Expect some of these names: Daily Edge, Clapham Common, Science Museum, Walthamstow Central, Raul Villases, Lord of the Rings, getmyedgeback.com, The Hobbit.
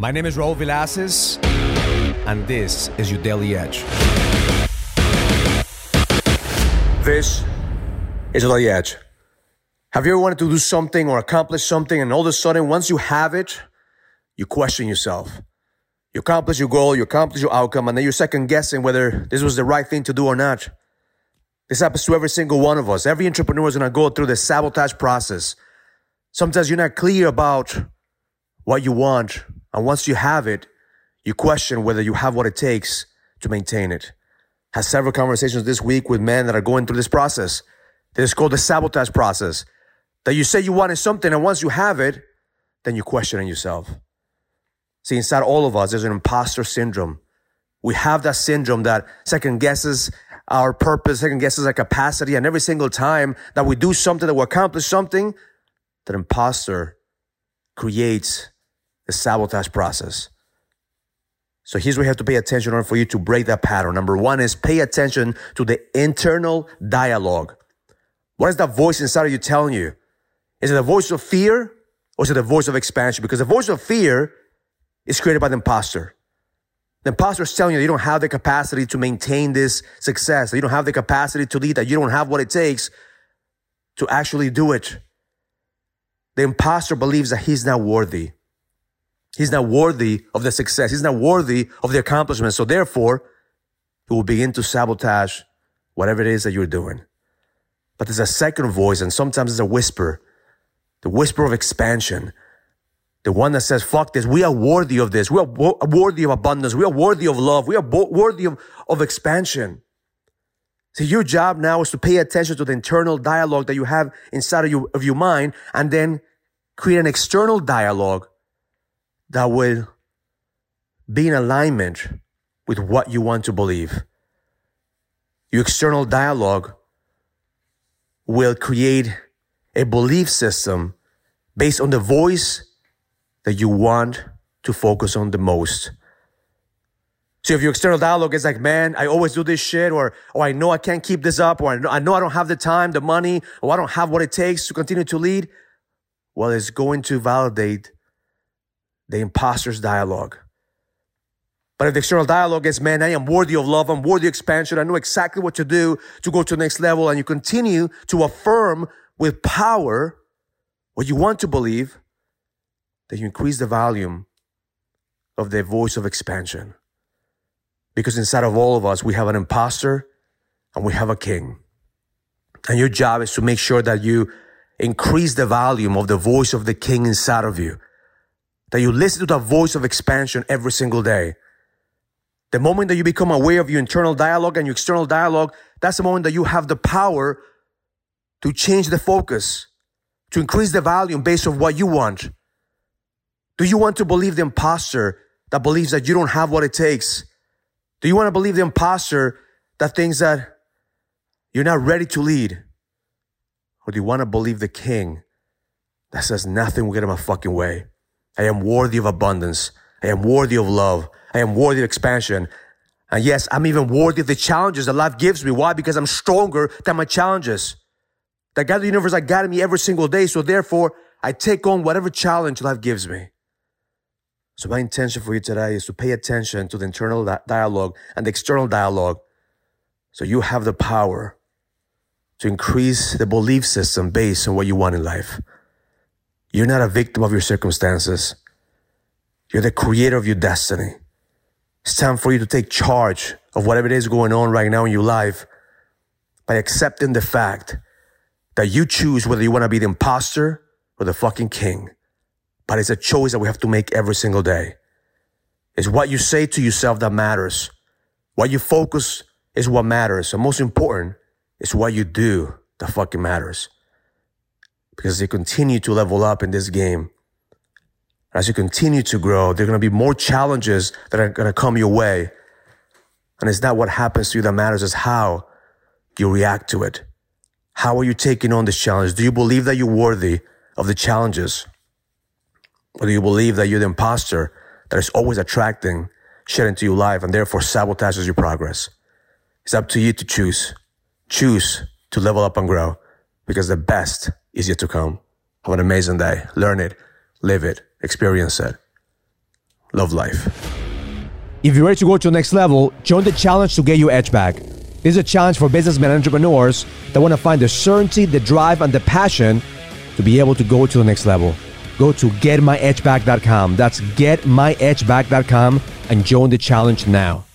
My name is Raul Villases, and this is your Daily Edge. This is your Daily Edge. Have you ever wanted to do something or accomplish something, and all of a sudden, once you have it, you question yourself? You accomplish your goal, you accomplish your outcome, and then you're second guessing whether this was the right thing to do or not. This happens to every single one of us. Every entrepreneur is going to go through the sabotage process. Sometimes you're not clear about what you want, and once you have it, you question whether you have what it takes to maintain it. I had several conversations this week with men that are going through this process. This is called the sabotage process. That you say you wanted something, and once you have it, then you question yourself. See, inside all of us, there's an imposter syndrome. We have that syndrome that second guesses our purpose, second guesses our capacity, and every single time that we do something, that we accomplish something, that imposter creates the sabotage process. So here's what you have to pay attention on for you to break that pattern. Number one is pay attention to the internal dialogue. What is that voice inside of you telling you? Is it a voice of fear or is it a voice of expansion? Because the voice of fear is created by the imposter. The imposter is telling you that you don't have the capacity to maintain this success, that you don't have the capacity to lead, that you don't have what it takes to actually do it. The imposter believes that he's not worthy. He's not worthy of the success. He's not worthy of the accomplishment. So therefore, he will begin to sabotage whatever it is that you're doing. But there's a second voice, and sometimes it's a whisper, the whisper of expansion, the one that says, fuck this, we are worthy of this. We are worthy of abundance. We are worthy of love. We are worthy of expansion. So your job now is to pay attention to the internal dialogue that you have inside of your mind, and then create an external dialogue that will be in alignment with what you want to believe. Your external dialogue will create a belief system based on the voice that you want to focus on the most. So if your external dialogue is like, man, I always do this shit, or I know I can't keep this up, or I know I don't have the time, the money, or I don't have what it takes to continue to lead, well, it's going to validate the imposter's dialogue. But if the external dialogue is, man, I am worthy of love, I'm worthy of expansion, I know exactly what to do to go to the next level, and you continue to affirm with power what you want to believe, then you increase the volume of the voice of expansion. Because inside of all of us, we have an imposter and we have a king. And your job is to make sure that you increase the volume of the voice of the king inside of you, that you listen to that voice of expansion every single day. The moment that you become aware of your internal dialogue and your external dialogue, that's the moment that you have the power to change the focus, to increase the volume based on what you want. Do you want to believe the imposter that believes that you don't have what it takes? Do you want to believe the imposter that thinks that you're not ready to lead? Or do you want to believe the king that says nothing will get in my fucking way? I am worthy of abundance. I am worthy of love. I am worthy of expansion. And yes, I'm even worthy of the challenges that life gives me. Why? Because I'm stronger than my challenges. That God of the universe has guided me every single day. So therefore, I take on whatever challenge life gives me. So my intention for you today is to pay attention to the internal dialogue and the external dialogue, so you have the power to increase the belief system based on what you want in life. You're not a victim of your circumstances. You're the creator of your destiny. It's time for you to take charge of whatever it is going on right now in your life by accepting the fact that you choose whether you want to be the imposter or the fucking king. But it's a choice that we have to make every single day. It's what you say to yourself that matters. What you focus is what matters. And most important is what you do that fucking matters. Because they continue to level up in this game. As you continue to grow, there are going to be more challenges that are going to come your way. And it's not what happens to you that matters, it's how you react to it. How are you taking on this challenge? Do you believe that you're worthy of the challenges? Or do you believe that you're the imposter that is always attracting shit into your life and therefore sabotages your progress? It's up to you to choose. Choose to level up and grow, because the best is yet to come. Have an amazing day. Learn it, live it, experience it. Love life. If you're ready to go to the next level, join the challenge to get your edge back. This is a challenge for businessmen and entrepreneurs that want to find the certainty, the drive, and the passion to be able to go to the next level. Go to getmyedgeback.com. That's getmyedgeback.com and join the challenge now.